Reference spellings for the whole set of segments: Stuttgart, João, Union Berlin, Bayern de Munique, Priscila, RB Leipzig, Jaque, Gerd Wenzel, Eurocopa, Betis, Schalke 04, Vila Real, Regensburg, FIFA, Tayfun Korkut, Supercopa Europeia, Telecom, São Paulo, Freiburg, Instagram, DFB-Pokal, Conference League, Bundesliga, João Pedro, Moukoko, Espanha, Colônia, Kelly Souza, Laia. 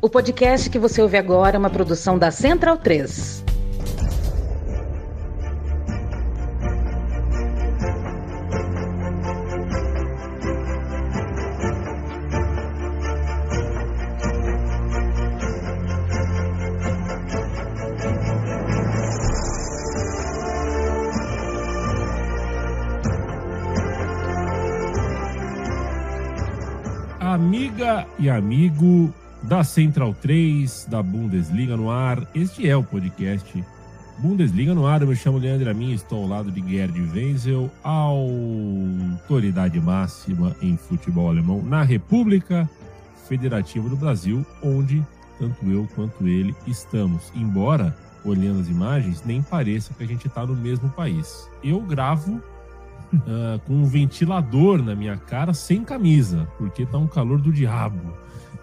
O podcast que você ouve agora é uma produção da Central Três. Amiga e amigo da Central 3, da Bundesliga no ar, este é o podcast Bundesliga no ar. Eu me chamo Leandro Amin, estou ao lado de Gerd Wenzel, autoridade máxima em futebol alemão na República Federativa do Brasil, onde tanto eu quanto ele estamos, embora, olhando as imagens, nem pareça que a gente está no mesmo país. Eu gravo com um ventilador na minha cara, sem camisa, porque tá um calor do diabo.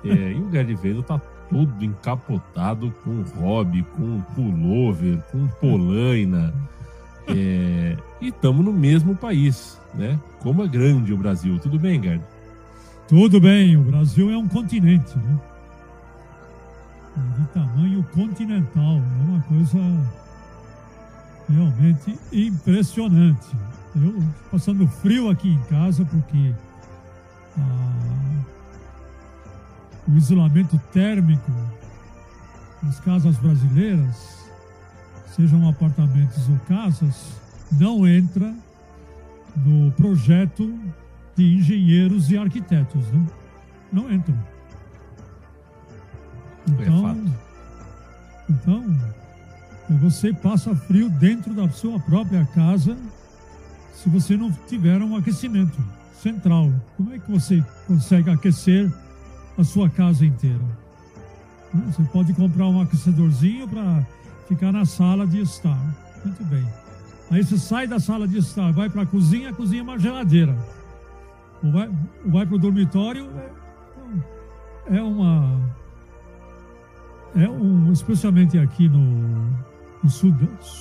E o Gerd Wenzel tá todo encapotado com hobby, com pullover, com polaina. E estamos no mesmo país, né? Como é grande o Brasil. Tudo bem, Gerd? Tudo bem. O Brasil é um continente, né? De tamanho continental. É uma coisa realmente impressionante. Eu passando frio aqui em casa porque o isolamento térmico nas casas brasileiras, sejam apartamentos ou casas, não entra no projeto de engenheiros e arquitetos, né? Não entra. Então, você passa frio dentro da sua própria casa se você não tiver um aquecimento central. Como é que você consegue aquecer a sua casa inteira? Você pode comprar um aquecedorzinho para ficar na sala de estar. Muito bem. Aí você sai da sala de estar, vai para a cozinha é uma geladeira. Ou vai para o dormitório, especialmente aqui no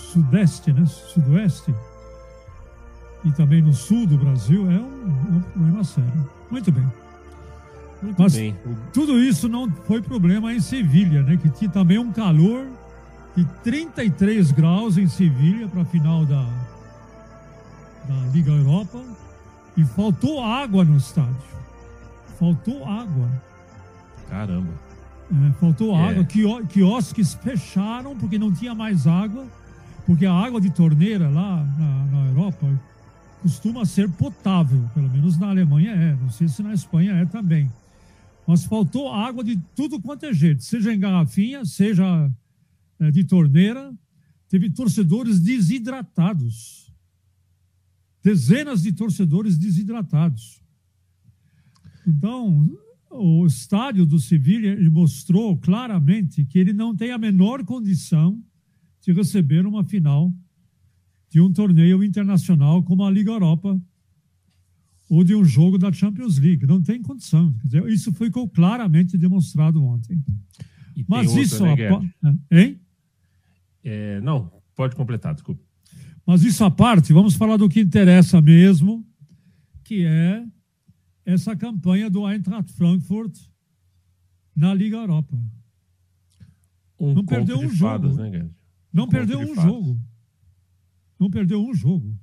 sudeste, né? Sudoeste, e também no sul do Brasil, é um problema sério. Muito bem. Mas tudo isso não foi problema em Sevilha, né? Que tinha também um calor de 33 graus em Sevilha para a final da Liga Europa. E faltou água no estádio. Faltou água. Caramba. Água. Quiosques fecharam porque não tinha mais água. Porque a água de torneira lá na Europa costuma ser potável, pelo menos na Alemanha é, não sei se na Espanha é também. Mas faltou água de tudo quanto é jeito, seja em garrafinha, seja de torneira. Teve torcedores desidratados. Dezenas de torcedores desidratados. Então, o estádio do Sevilha mostrou claramente que ele não tem a menor condição de receber uma final de um torneio internacional como a Liga Europa ou de um jogo da Champions League. Não tem condição. Quer dizer, isso ficou claramente demonstrado ontem. E mas outra, isso... Né, hein? Não, pode completar, desculpa. Mas isso à parte, vamos falar do que interessa mesmo, que é essa campanha do Eintracht Frankfurt na Liga Europa. Não perdeu um jogo. Fadas, né, Gerd? Não perdeu um jogo. Não perdeu um jogo.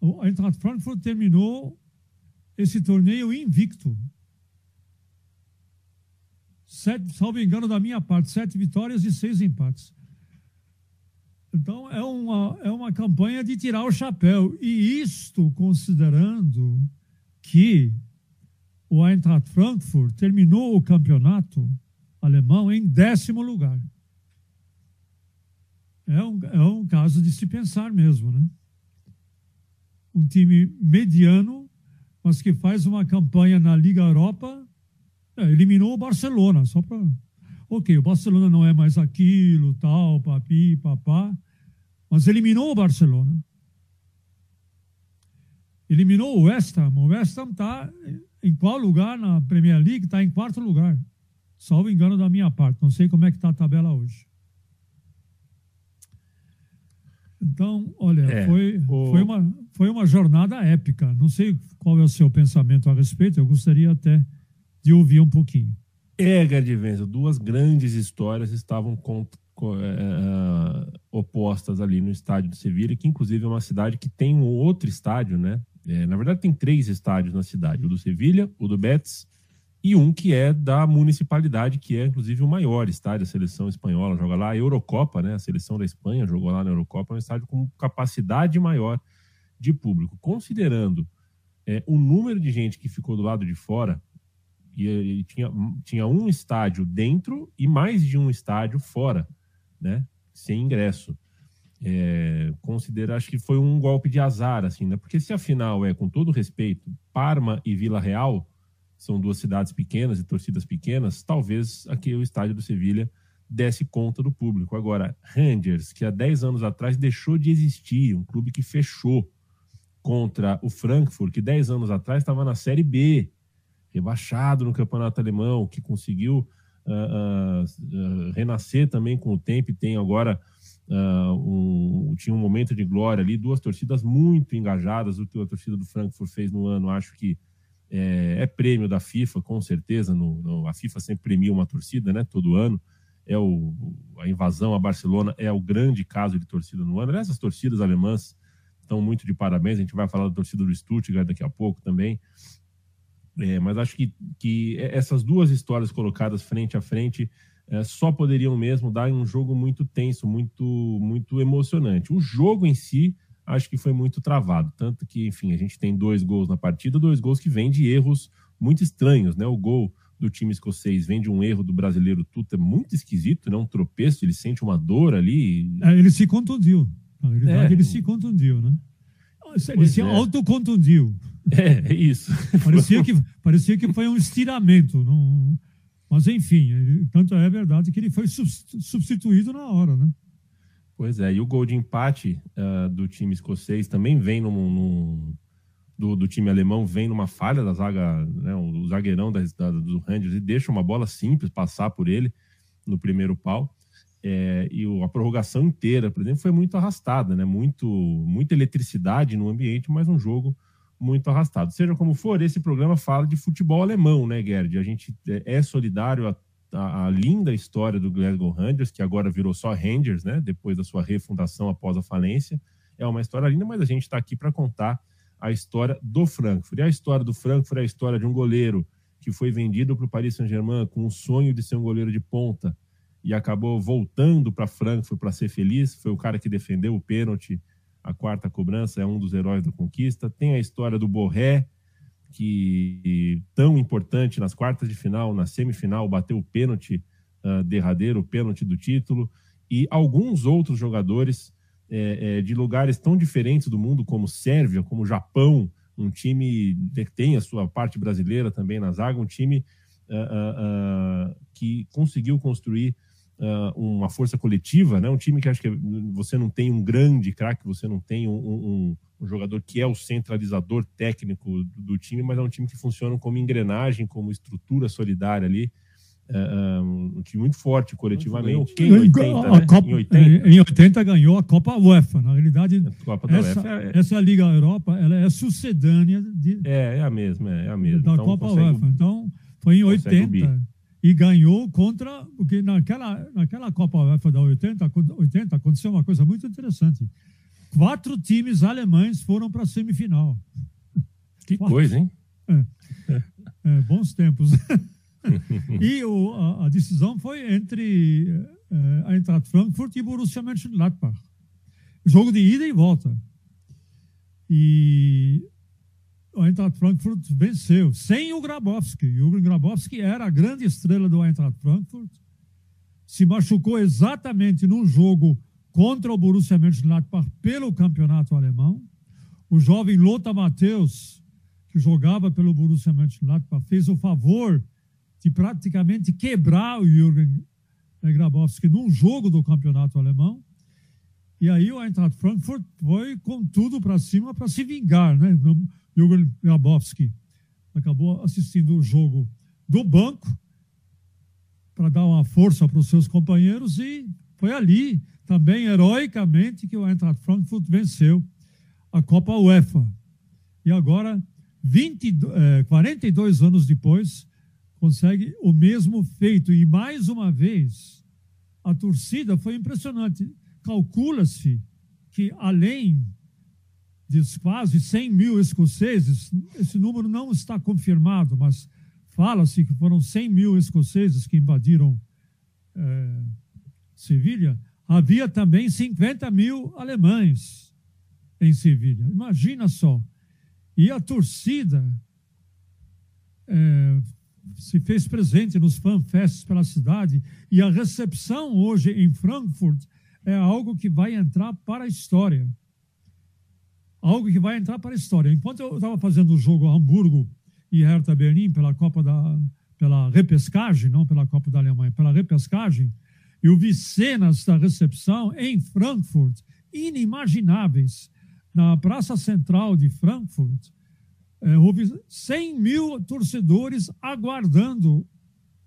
O Eintracht Frankfurt terminou esse torneio invicto. Salvo engano da minha parte, 7 vitórias e 6 empates. Então, é uma campanha de tirar o chapéu. E isto considerando que o Eintracht Frankfurt terminou o campeonato alemão em 10º lugar. É um caso de se pensar mesmo, né? Um time mediano, mas que faz uma campanha na Liga Europa, eliminou o Barcelona, só para... Ok, o Barcelona não é mais aquilo, tal, papi, papá, mas eliminou o Barcelona. Eliminou o West Ham. O West Ham está em qual lugar na Premier League? Está em 4º lugar. Salvo engano da minha parte, não sei como é que está a tabela hoje. Então, olha, foi uma jornada épica. Não sei qual é o seu pensamento a respeito, eu gostaria até de ouvir um pouquinho. Gerd Wenzel, duas grandes histórias estavam opostas ali no estádio do Sevilha, que inclusive é uma cidade que tem um outro estádio, né? Na verdade tem três estádios na cidade, o do Sevilha, o do Betis e um que é da municipalidade, que é inclusive o maior estádio, a seleção espanhola joga lá, a Eurocopa, né? A seleção da Espanha jogou lá na Eurocopa, é um estádio com capacidade maior de público. Considerando o número de gente que ficou do lado de fora, e tinha um estádio dentro e mais de um estádio fora, né? Sem ingresso. Acho que foi um golpe de azar, assim, né? Porque se a final com todo respeito, Parma e Vila Real são duas cidades pequenas e torcidas pequenas, talvez aqui o estádio do Sevilha desse conta do público. Agora, Rangers, que há 10 anos atrás deixou de existir, um clube que fechou, contra o Frankfurt, que 10 anos atrás estava na Série B, rebaixado no campeonato alemão, que conseguiu renascer também com o tempo e tem agora tinha um momento de glória ali, duas torcidas muito engajadas. O que a torcida do Frankfurt fez no ano, acho que é prêmio da FIFA, com certeza. A FIFA sempre premia uma torcida, né, todo ano. A invasão a Barcelona é o grande caso de torcida no ano. Essas torcidas alemãs estão muito de parabéns, a gente vai falar da torcida do Stuttgart daqui a pouco também. Mas acho que essas duas histórias colocadas frente a frente só poderiam mesmo dar um jogo muito tenso, muito, muito emocionante. O jogo em si, acho que foi muito travado. Tanto que, enfim, a gente tem 2 gols na partida, 2 gols que vêm de erros muito estranhos, né? O gol do time escocês vem de um erro do brasileiro Tuta, muito esquisito, né? Um tropeço, ele sente uma dor ali. Ele se contundiu. Na verdade, ele se contundiu, né? Ele se autocontundiu. É isso. Parecia que foi um estiramento. Não... Mas, enfim, tanto é verdade que ele foi substituído na hora, né? Pois é, e o gol de empate do time escocês também vem do time alemão, vem numa falha da zaga, né? O zagueirão do Rangers, e deixa uma bola simples passar por ele no primeiro pau. E a prorrogação inteira, por exemplo, foi muito arrastada, né? Muita eletricidade no ambiente, mas um jogo muito arrastado. Seja como for, esse programa fala de futebol alemão, né, Gerd? A gente é solidário à linda história do Glasgow Rangers, que agora virou só Rangers, né? Depois da sua refundação após a falência. É uma história linda, mas a gente está aqui para contar a história do Frankfurt. E a história do Frankfurt é a história de um goleiro que foi vendido para o Paris Saint-Germain com o sonho de ser um goleiro de ponta, e acabou voltando para Frankfurt para ser feliz. Foi o cara que defendeu o pênalti, a quarta cobrança, é um dos heróis da conquista. Tem a história do Borré, que tão importante nas quartas de final, na semifinal, bateu o pênalti derradeiro, o pênalti do título. E alguns outros jogadores de lugares tão diferentes do mundo, como Sérvia, como Japão, um time que tem a sua parte brasileira também na zaga, um time que conseguiu construir uma força coletiva, né? Um time que acho que você não tem um grande craque, você não tem um jogador que é o centralizador técnico do time, mas é um time que funciona como engrenagem, como estrutura solidária ali, um time muito forte coletivamente. Em 80, né? Copa, em 80 ganhou a Copa UEFA, na realidade. Essa Liga Europa, ela é sucedânea da então, Copa UEFA, então foi em 80. E ganhou contra, porque naquela Copa UEFA da 80 aconteceu uma coisa muito interessante. 4 times alemães foram para a semifinal. Que 4. Coisa, hein? Bons tempos. E a decisão foi entre a Eintracht Frankfurt e Borussia Mönchengladbach. Jogo de ida e volta. E o Eintracht Frankfurt venceu, sem o Grabowski. O Jürgen Grabowski era a grande estrela do Eintracht Frankfurt. Se machucou exatamente num jogo contra o Borussia Mönchengladbach pelo campeonato alemão. O jovem Lothar Matthäus, que jogava pelo Borussia Mönchengladbach, fez o favor de praticamente quebrar o Jürgen Grabowski num jogo do campeonato alemão. E aí o Eintracht Frankfurt foi com tudo para cima para se vingar, né? Jürgen Grabowski acabou assistindo o jogo do banco para dar uma força para os seus companheiros, e foi ali também, heroicamente, que o Eintracht Frankfurt venceu a Copa UEFA. E agora, 42 anos depois, consegue o mesmo feito. E mais uma vez, a torcida foi impressionante. Calcula-se que além de quase 100 mil escoceses, esse número não está confirmado, mas fala-se que foram 100 mil escoceses que invadiram Sevilha, havia também 50 mil alemães em Sevilha. Imagina só. E a torcida se fez presente nos fanfests pela cidade, e a recepção hoje em Frankfurt é algo que vai entrar para a história. Algo que vai entrar para a história. Enquanto eu estava fazendo o jogo Hamburgo e Hertha Berlim pela repescagem, não pela Copa da Alemanha, pela repescagem, eu vi cenas da recepção em Frankfurt inimagináveis. Na Praça Central de Frankfurt, houve 100 mil torcedores aguardando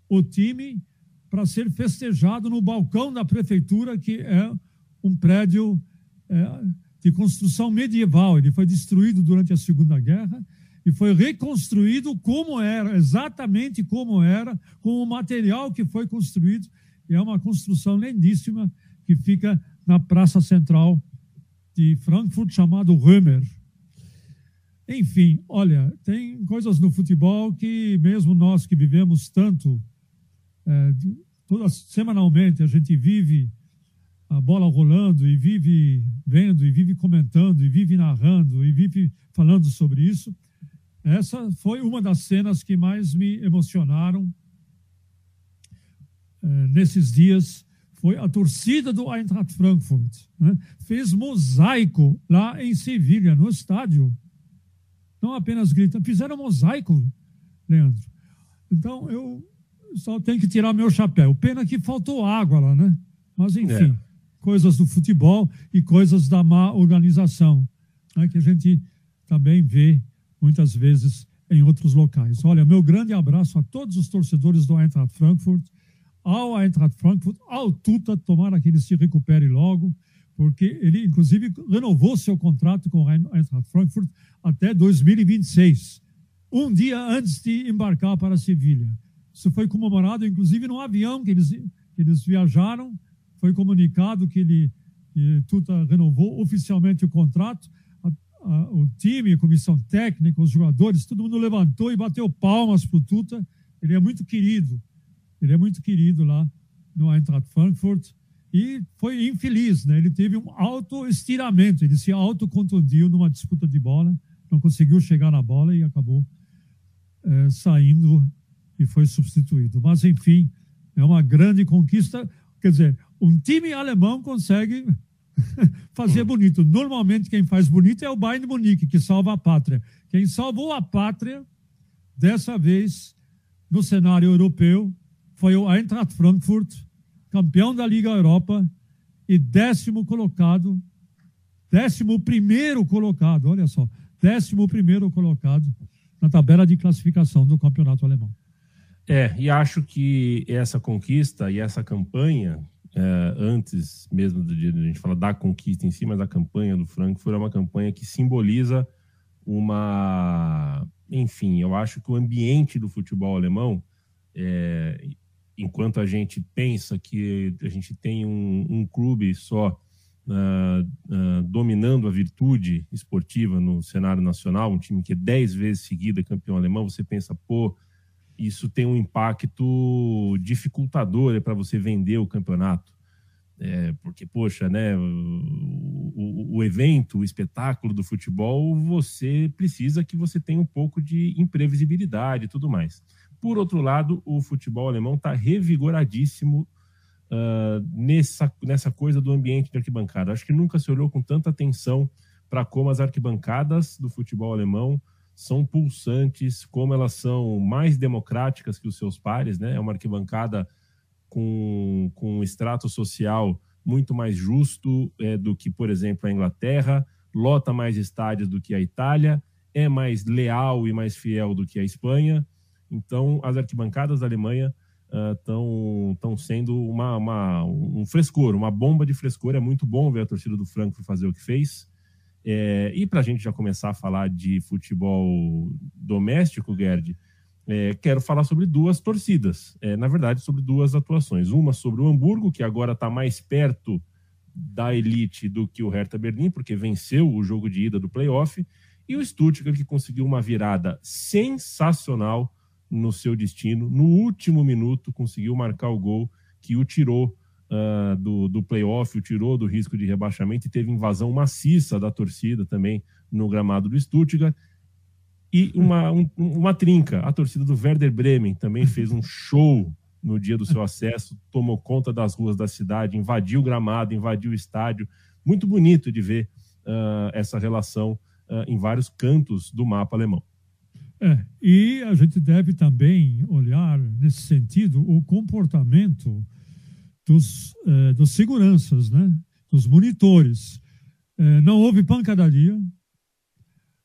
o time para ser festejado no balcão da prefeitura, que é um prédio de construção medieval. Ele foi destruído durante a Segunda Guerra e foi reconstruído como era, exatamente como era, com o material que foi construído. E é uma construção lindíssima que fica na Praça Central de Frankfurt, chamado Römer. Enfim, olha, tem coisas no futebol que mesmo nós que vivemos tanto, semanalmente a gente vive a bola rolando e vive vendo, e vive comentando, e vive narrando, e vive falando sobre isso. Essa foi uma das cenas que mais me emocionaram nesses dias. Foi a torcida do Eintracht Frankfurt, né? Fez mosaico lá em Sevilha, no estádio. Não apenas gritam, fizeram mosaico, Leandro. Então, eu só tenho que tirar meu chapéu. Pena que faltou água lá, né? Mas, enfim, coisas do futebol e coisas da má organização, né? Que a gente também vê muitas vezes em outros locais. Olha, meu grande abraço a todos os torcedores do Eintracht Frankfurt, ao Eintracht Frankfurt, ao Tuta, tomara que ele se recupere logo, porque ele, inclusive, renovou seu contrato com o Eintracht Frankfurt até 2026, um dia antes de embarcar para Sevilha. Isso foi comemorado, inclusive, no avião que eles viajaram. Foi comunicado que Tuta renovou oficialmente o contrato. O time, a comissão técnica, os jogadores, todo mundo levantou e bateu palmas para o Tuta. Ele é muito querido. Ele é muito querido lá no Eintracht Frankfurt e foi infeliz, né? Ele teve um autoestiramento, ele se autocontundiu numa disputa de bola, não conseguiu chegar na bola e acabou saindo e foi substituído. Mas, enfim, é uma grande conquista. Quer dizer, um time alemão consegue fazer bonito. Normalmente, quem faz bonito é o Bayern de Munique, que salva a pátria. Quem salvou a pátria, dessa vez, no cenário europeu, foi o Eintracht Frankfurt, campeão da Liga Europa e 11º colocado, olha só, 11º colocado na tabela de classificação do campeonato alemão. E acho que essa conquista e essa campanha, antes mesmo do dia de a gente falar da conquista em si, mas a campanha do Frankfurt é uma campanha que simboliza uma... Enfim, eu acho que o ambiente do futebol alemão, enquanto a gente pensa que a gente tem um clube só dominando a virtude esportiva no cenário nacional, um time que é 10 vezes seguida campeão alemão, você pensa, pô, isso tem um impacto dificultador para você vender o campeonato. Porque, poxa, né, o evento, o espetáculo do futebol, você precisa que você tenha um pouco de imprevisibilidade e tudo mais. Por outro lado, o futebol alemão está revigoradíssimo nessa coisa do ambiente de arquibancada. Acho que nunca se olhou com tanta atenção para como as arquibancadas do futebol alemão são pulsantes, como elas são mais democráticas que os seus pares, né? É uma arquibancada com um extrato social muito mais justo do que, por exemplo, a Inglaterra, lota mais estádios do que a Itália, é mais leal e mais fiel do que a Espanha. Então, as arquibancadas da Alemanha estão sendo um frescor, uma bomba de frescor. É muito bom ver a torcida do Frankfurt fazer o que fez. E para a gente já começar a falar de futebol doméstico, Gerd, Quero falar sobre duas torcidas, na verdade sobre duas atuações, uma sobre o Hamburgo, que agora está mais perto da elite do que o Hertha Berlim, porque venceu o jogo de ida do playoff, e o Stuttgart, que conseguiu uma virada sensacional no seu destino, no último minuto conseguiu marcar o gol que o tirou do playoff, o tirou do risco de rebaixamento, e teve invasão maciça da torcida também no gramado do Stuttgart. E uma trinca, a torcida do Werder Bremen também fez um show no dia do seu acesso, tomou conta das ruas da cidade, invadiu o gramado, invadiu o estádio. Muito bonito de ver essa relação em vários cantos do mapa alemão. E a gente deve também olhar, nesse sentido, o comportamento dos seguranças, né? Dos monitores. Não houve pancadaria.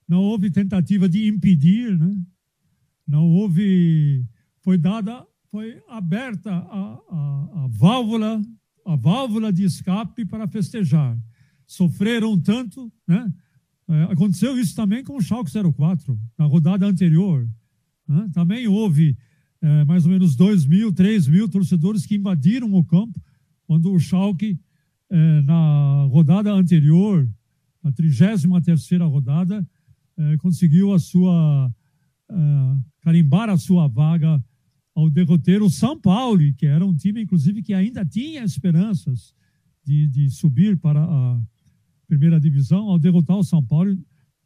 Não houve tentativa de impedir, né? Não houve, foi aberta a válvula de escape para festejar. Sofreram tanto, né? Aconteceu isso também com o Schalke 04, na rodada anterior, né? Também houve mais ou menos 2.000, 3.000 torcedores que invadiram o campo, quando o Schalke, na rodada anterior, na 33ª rodada, conseguiu carimbar a sua vaga ao derroter o São Paulo, que era um time, inclusive, que ainda tinha esperanças de subir para a primeira divisão. Ao derrotar o São Paulo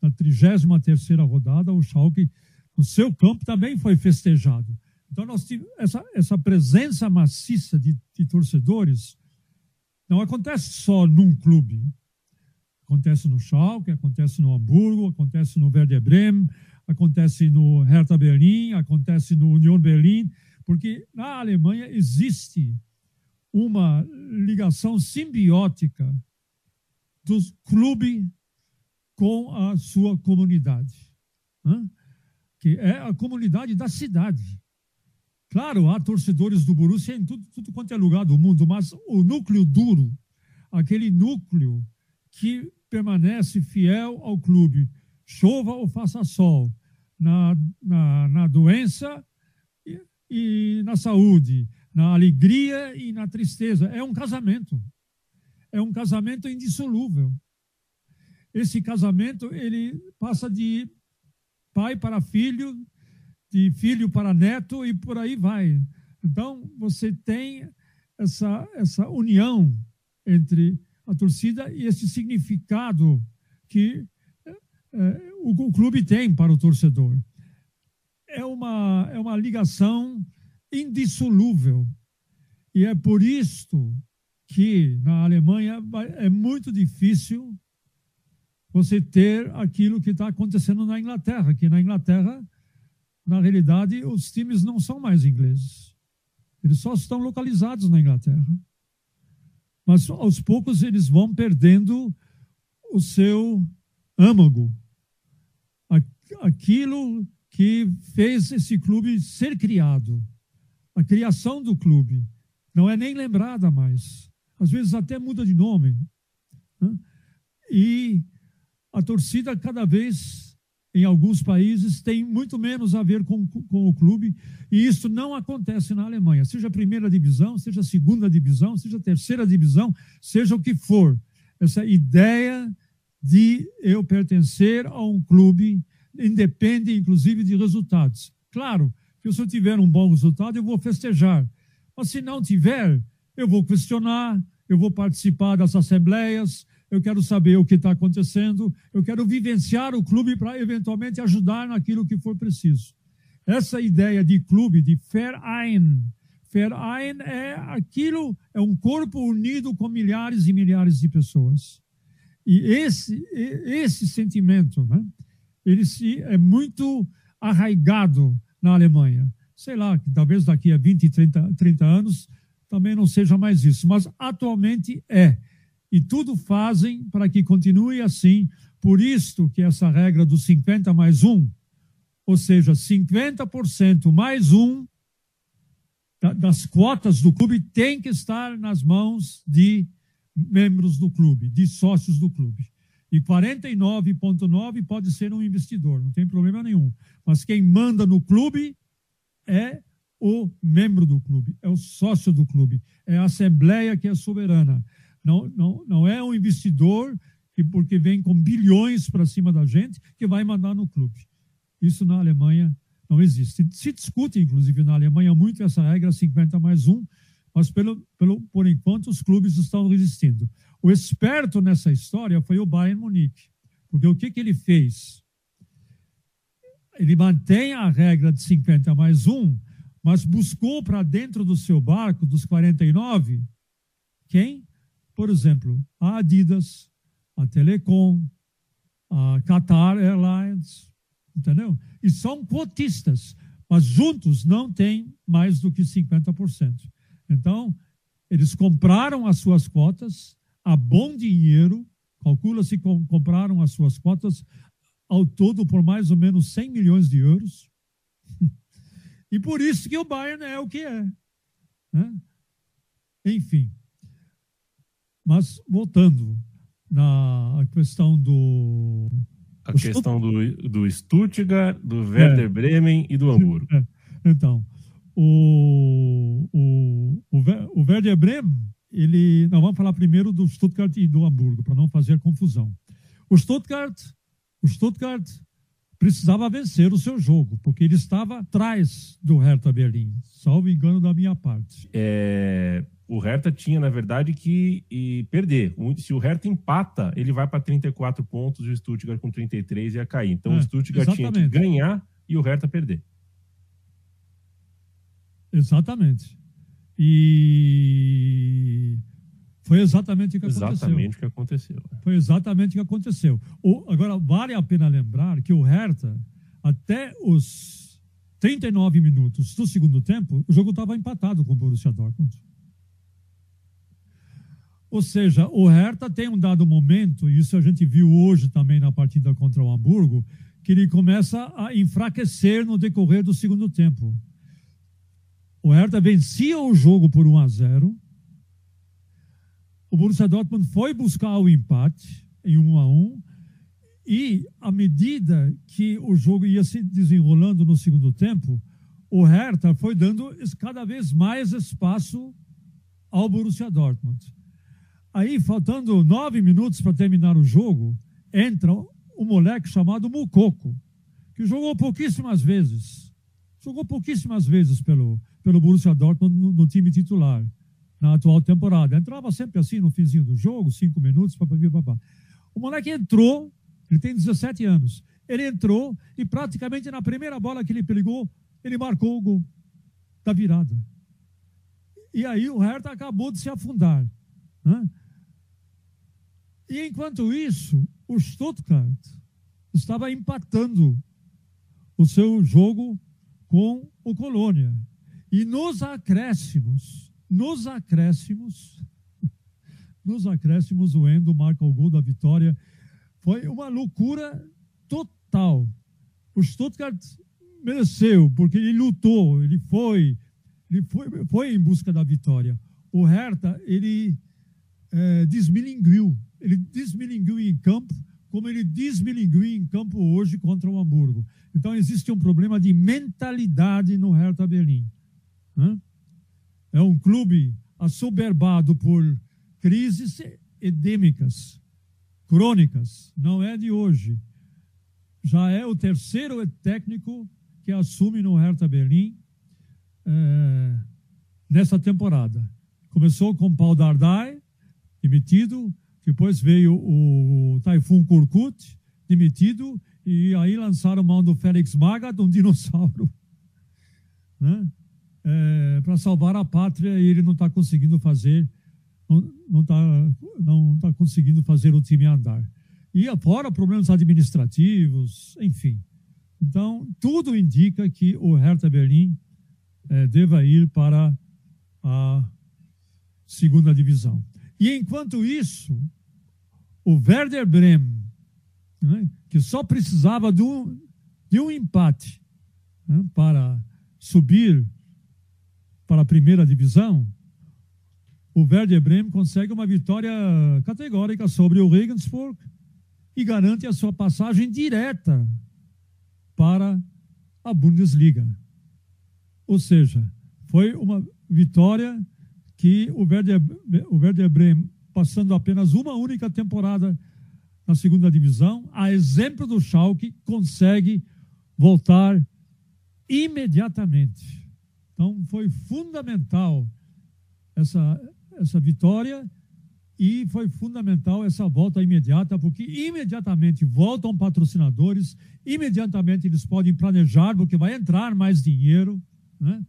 na 33ª rodada, o Schalke, no seu campo, também foi festejado. Então, nós tivemos essa presença maciça de torcedores. Não acontece só num clube. Acontece no Schalke, acontece no Hamburgo, acontece no Werder Bremen, acontece no Hertha Berlim, acontece no Union Berlin, porque na Alemanha existe uma ligação simbiótica do clube com a sua comunidade, né? Que é a comunidade da cidade. Claro, há torcedores do Borussia em tudo quanto é lugar do mundo, mas o núcleo duro, aquele núcleo que permanece fiel ao clube, chova ou faça sol, na doença e na saúde, na alegria e na tristeza. É um casamento indissolúvel. Esse casamento, ele passa de pai para filho, de filho para neto, e por aí vai. Então, você tem essa união entre a torcida e esse significado que o clube tem para o torcedor. É uma ligação indissolúvel. E é por isto que, na Alemanha, é muito difícil você ter aquilo que está acontecendo na Inglaterra, que na Inglaterra, na realidade, os times não são mais ingleses. Eles só estão localizados na Inglaterra. Mas, aos poucos, eles vão perdendo o seu âmago. Aquilo que fez esse clube ser criado. A criação do clube não é nem lembrada mais. Às vezes até muda de nome, né? E a torcida, cada vez, em alguns países, tem muito menos a ver com o clube, e isso não acontece na Alemanha, seja a primeira divisão, seja a segunda divisão, seja a terceira divisão, seja o que for. Essa ideia de eu pertencer a um clube independe, inclusive, de resultados. Claro que, se eu tiver um bom resultado, eu vou festejar, mas se não tiver, eu vou questionar, eu vou participar das assembleias, eu quero saber o que está acontecendo, eu quero vivenciar o clube para, eventualmente, ajudar naquilo que for preciso. Essa ideia de clube, de Verein. Verein é um corpo unido com milhares e milhares de pessoas. E esse sentimento, né, ele é muito arraigado na Alemanha. Sei lá, talvez daqui a 20, 30 anos também não seja mais isso, mas atualmente é. E tudo fazem para que continue assim. Por isso que essa regra do 50+1, ou seja, 50% mais um das quotas do clube tem que estar nas mãos de membros do clube, de sócios do clube. E 49,9% pode ser um investidor, não tem problema nenhum. Mas quem manda no clube é o membro do clube, é o sócio do clube, é a assembleia que é soberana. Não é um investidor que, porque vem com bilhões para cima da gente, que vai mandar no clube. Isso na Alemanha não existe. Se discute, inclusive, na Alemanha muito essa regra 50+1, mas, por enquanto, os clubes estão resistindo. O esperto nessa história foi o Bayern Munique, porque o que ele fez? Ele mantém a regra de 50+1, mas buscou para dentro do seu barco, dos 49, quem? Por exemplo, a Adidas, a Telecom, a Qatar Airlines, entendeu? E são cotistas, mas juntos não tem mais do que 50%. Então, eles compraram as suas cotas a bom dinheiro, calcula-se que compraram as suas cotas ao todo por mais ou menos 100 milhões de euros. E por isso que o Bayern é o que é, né? Enfim. Mas, voltando na questão do... A questão do Stuttgart, do Werder Bremen e do Hamburgo. É. Então, o Werder Bremen, ele... Não, vamos falar primeiro do Stuttgart e do Hamburgo, para não fazer confusão. O Stuttgart precisava vencer o seu jogo, porque ele estava atrás do Hertha Berlim, salvo engano da minha parte. O Hertha tinha, na verdade, que perder. Se o Hertha empata, ele vai para 34 pontos, o Stuttgart com 33 ia cair. Então o Stuttgart tinha que ganhar e o Hertha perder. Exatamente. E foi exatamente o que aconteceu. Foi exatamente o que aconteceu. Agora, vale a pena lembrar que o Hertha, até os 39 minutos do segundo tempo, o jogo estava empatado com o Borussia Dortmund. Ou seja, o Hertha tem um dado momento, e isso a gente viu hoje também na partida contra o Hamburgo, que ele começa a enfraquecer no decorrer do segundo tempo. O Hertha vencia o jogo por 1-0. O Borussia Dortmund foi buscar o empate em 1-1. E, à medida que o jogo ia se desenrolando no segundo tempo, o Hertha foi dando cada vez mais espaço ao Borussia Dortmund. Aí, faltando 9 minutos para terminar o jogo, entra um moleque chamado Moukoko, que jogou pouquíssimas vezes. Pelo Borussia Dortmund no time titular, na atual temporada. Entrava sempre assim no finzinho do jogo, 5 minutos, papapá. O moleque entrou, ele tem 17 anos. Ele entrou e praticamente na primeira bola que ele pegou, ele marcou o gol da virada. E aí o Hertha acabou de se afundar, né? E enquanto isso, o Stuttgart estava empatando o seu jogo com o Colônia. E nos acréscimos, o Endo marca o gol da vitória. Foi uma loucura total. O Stuttgart mereceu, porque ele lutou, ele foi em busca da vitória. O Hertha, ele desmilinguiu. Ele desmilinguiu em campo, como ele desmilinguiu em campo hoje contra o Hamburgo. Então, existe um problema de mentalidade no Hertha Berlim. É um clube assoberbado por crises endêmicas, crônicas. Não é de hoje. Já é o terceiro técnico que assume no Hertha Berlim nessa temporada. Começou com Paul Dardai, demitido, depois veio o Tayfun Korkut, demitido, e aí lançaram mão do Felix Magath, um dinossauro, né? Para salvar a pátria, e ele não está conseguindo fazer, não tá conseguindo fazer o time andar. E fora problemas administrativos, enfim. Então, tudo indica que o Hertha Berlim deva ir para a segunda divisão. E, enquanto isso, o Werder Bremen, né, que só precisava de um empate, né, para subir para a primeira divisão, o Werder Bremen consegue uma vitória categórica sobre o Regensburg e garante a sua passagem direta para a Bundesliga. Ou seja, foi uma vitória que o Werder Bremen, passando apenas uma única temporada na segunda divisão, a exemplo do Schalke, consegue voltar imediatamente. Então, foi fundamental essa vitória e foi fundamental essa volta imediata, porque imediatamente voltam patrocinadores, imediatamente eles podem planejar, porque vai entrar mais dinheiro, né,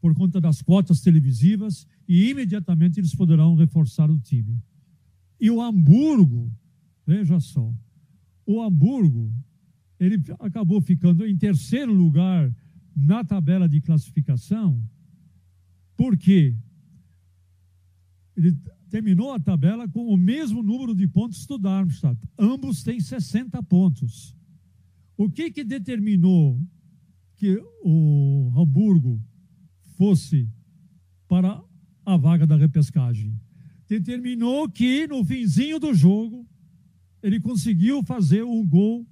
por conta das cotas televisivas, e imediatamente eles poderão reforçar o time. E o Hamburgo, veja só, o Hamburgo, ele acabou ficando em terceiro lugar na tabela de classificação, porque ele terminou a tabela com o mesmo número de pontos do Darmstadt. Ambos têm 60 pontos. O que determinou que o Hamburgo fosse para a vaga da repescagem? Determinou que, no finzinho do jogo, ele conseguiu fazer um gol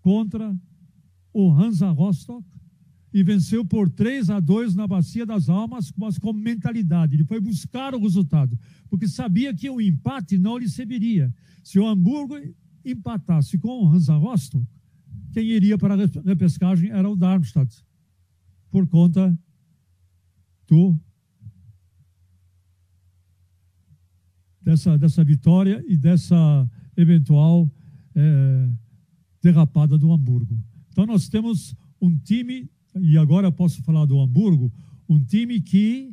contra o Hansa Rostock e venceu por 3-2 na Bacia das Almas, mas com mentalidade. Ele foi buscar o resultado, porque sabia que o empate não lhe serviria. Se o Hamburgo empatasse com o Hansa Rostock, quem iria para a repescagem era o Darmstadt, por conta dessa vitória e dessa eventual derrapada do Hamburgo. Então, nós temos um time, e agora posso falar do Hamburgo, um time que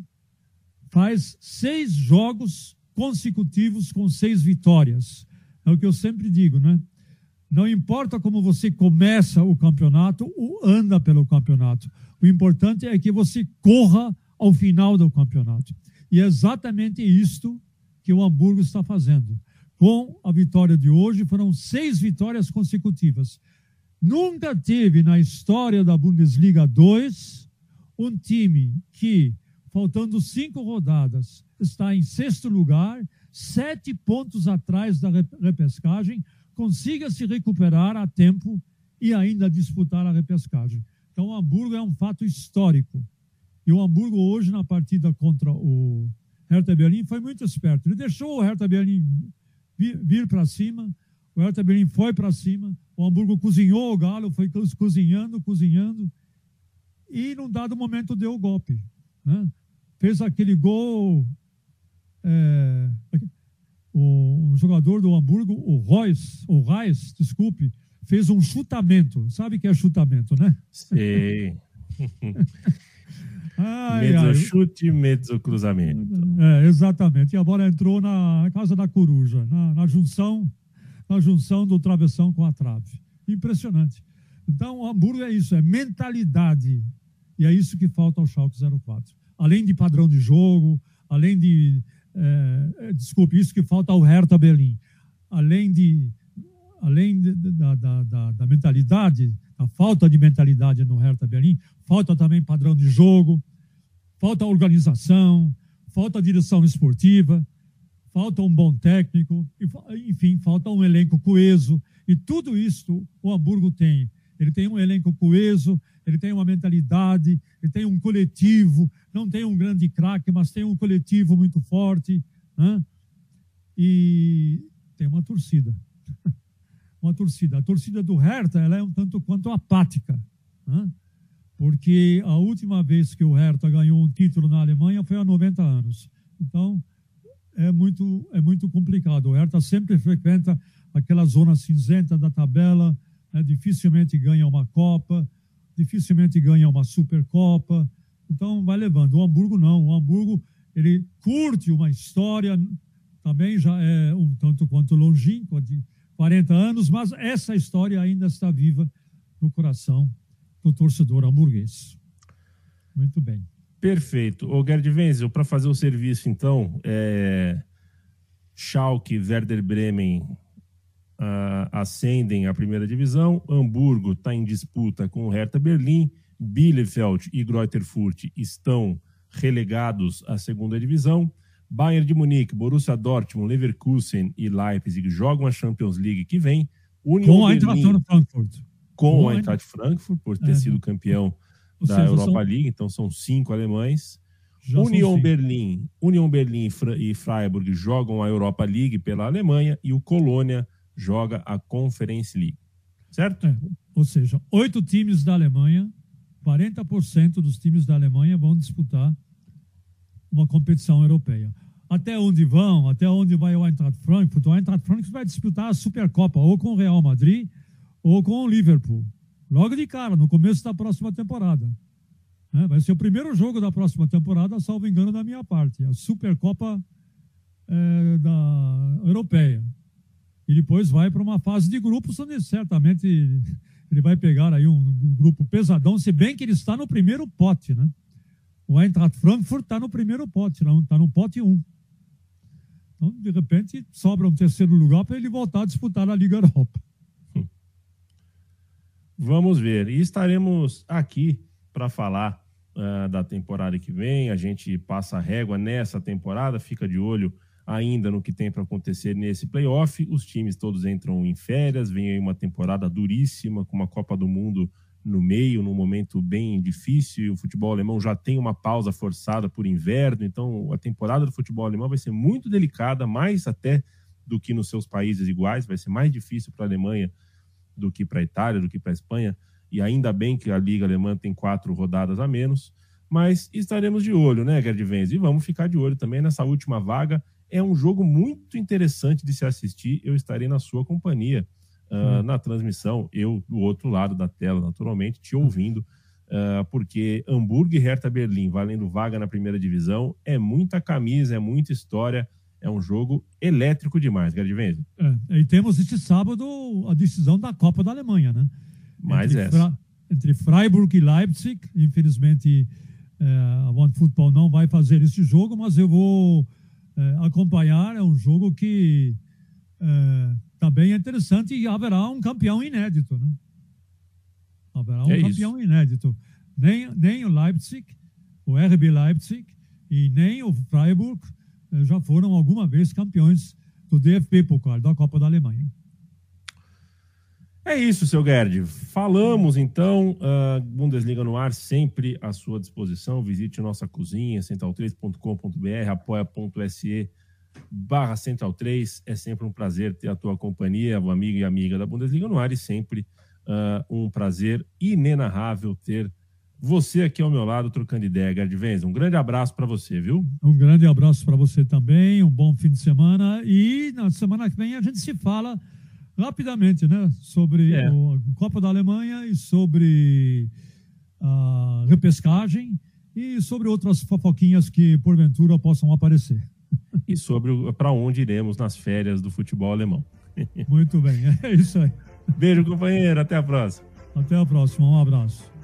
faz 6 jogos consecutivos com 6 vitórias. É o que eu sempre digo, né? Não importa como você começa o campeonato ou anda pelo campeonato. O importante é que você corra ao final do campeonato. E é exatamente isto que o Hamburgo está fazendo. Com a vitória de hoje, foram 6 vitórias consecutivas. Nunca teve na história da Bundesliga 2 um time que, faltando 5 rodadas, está em 6º lugar, 7 pontos atrás da repescagem, consiga se recuperar a tempo e ainda disputar a repescagem. Então, o Hamburgo é um fato histórico. E o Hamburgo hoje, na partida contra o Hertha Berlim, foi muito esperto. Ele deixou o Hertha Berlim vir para cima, o Hertha Berlim foi para cima, o Hamburgo cozinhou o galo, foi cozinhando, e num dado momento deu o golpe, né? Fez aquele gol, o jogador do Hamburgo, o Reis, desculpe, fez um chutamento. Sabe o que é chutamento, né? Sim. Mezzo-chute, mezzo-cruzamento. Exatamente. E a bola entrou na casa da coruja, na junção do travessão com a trave. Impressionante. Então, o Hamburgo é isso, é mentalidade. E é isso que falta ao Schalke 04. Além de padrão de jogo, além de... isso que falta ao Hertha Berlim. Além da mentalidade, a falta de mentalidade no Hertha Berlim, falta também padrão de jogo, falta organização, falta direção esportiva, falta um bom técnico, enfim, falta um elenco coeso. E tudo isso o Hamburgo tem. Ele tem um elenco coeso, ele tem uma mentalidade, ele tem um coletivo, não tem um grande craque, mas tem um coletivo muito forte, né? E tem uma torcida. A torcida do Hertha, ela é um tanto quanto apática, né? Porque a última vez que o Hertha ganhou um título na Alemanha foi há 90 anos. Então, é muito complicado. O Hertha sempre frequenta aquela zona cinzenta da tabela, né? Dificilmente ganha uma Copa, dificilmente ganha uma Supercopa. Então, vai levando. O Hamburgo não. O Hamburgo, ele curte uma história, também já é um tanto quanto longínqua, de 40 anos, mas essa história ainda está viva no coração do torcedor hamburguês. Muito bem. Perfeito. Ô, Gerd Wenzel, para fazer o serviço, então, Schalke, Werder Bremen ascendem à primeira divisão, Hamburgo está em disputa com o Hertha Berlim, Bielefeld e Greuther Fürth estão relegados à segunda divisão, Bayern de Munique, Borussia Dortmund, Leverkusen e Leipzig jogam a Champions League que vem. Union Berlin, com a Eintracht Frankfurt, por ter sido campeão da Europa League, então são 5 alemães. Union Berlin e Freiburg jogam a Europa League pela Alemanha e o Colônia joga a Conference League, certo? É, ou seja, 8 times da Alemanha, 40% dos times da Alemanha vão disputar uma competição europeia. Até onde vão, até onde vai o Eintracht Frankfurt? O Eintracht Frankfurt vai disputar a Supercopa ou com o Real Madrid ou com o Liverpool. Logo de cara, no começo da próxima temporada. Vai ser o primeiro jogo da próxima temporada, salvo engano da minha parte. A Supercopa da Europeia. E depois vai para uma fase de grupos, onde certamente ele vai pegar aí um grupo pesadão, se bem que ele está no primeiro pote, né? O Eintracht Frankfurt está no primeiro pote, está no pote 1. Então, de repente, sobra um terceiro lugar para ele voltar a disputar a Liga Europa. Vamos ver. E estaremos aqui para falar da temporada que vem. A gente passa a régua nessa temporada, fica de olho ainda no que tem para acontecer nesse playoff. Os times todos entram em férias, vem aí uma temporada duríssima, com uma Copa do Mundo no meio, num momento bem difícil. O futebol alemão já tem uma pausa forçada por inverno, então a temporada do futebol alemão vai ser muito delicada, mais até do que nos seus países iguais. Vai ser mais difícil para a Alemanha do que para a Itália, do que para a Espanha, e ainda bem que a Liga Alemã tem 4 rodadas a menos, mas estaremos de olho, né, Gerd Wenzel? E vamos ficar de olho também nessa última vaga. É um jogo muito interessante de se assistir, eu estarei na sua companhia na transmissão, eu do outro lado da tela, naturalmente, te ouvindo, porque Hamburgo e Hertha Berlim, valendo vaga na primeira divisão, é muita camisa, é muita história. É um jogo elétrico demais, Gerd Wenzel. E temos este sábado a decisão da Copa da Alemanha, né? Mais entre Freiburg e Leipzig. Infelizmente, a One Football não vai fazer esse jogo, mas eu vou acompanhar. É um jogo que também é interessante e haverá um campeão inédito, né? Haverá um campeão inédito. Nem o Leipzig, o RB Leipzig e nem o Freiburg já foram alguma vez campeões do DFB-Pokal, da Copa da Alemanha. É isso, seu Gerd. Falamos, então, Bundesliga no ar, sempre à sua disposição. Visite nossa cozinha, central3.com.br, apoia.se/Central3. É sempre um prazer ter a tua companhia, o amigo e amiga da Bundesliga no ar, e sempre um prazer inenarrável ter você aqui ao meu lado, trocando ideia. Gerd Wenzel, um grande abraço para você, viu? Um grande abraço para você também, um bom fim de semana, e na semana que vem a gente se fala rapidamente, né? Sobre a Copa da Alemanha e sobre a repescagem e sobre outras fofoquinhas que porventura possam aparecer. E sobre para onde iremos nas férias do futebol alemão. Muito bem, é isso aí. Beijo, companheiro, até a próxima. Até a próxima, um abraço.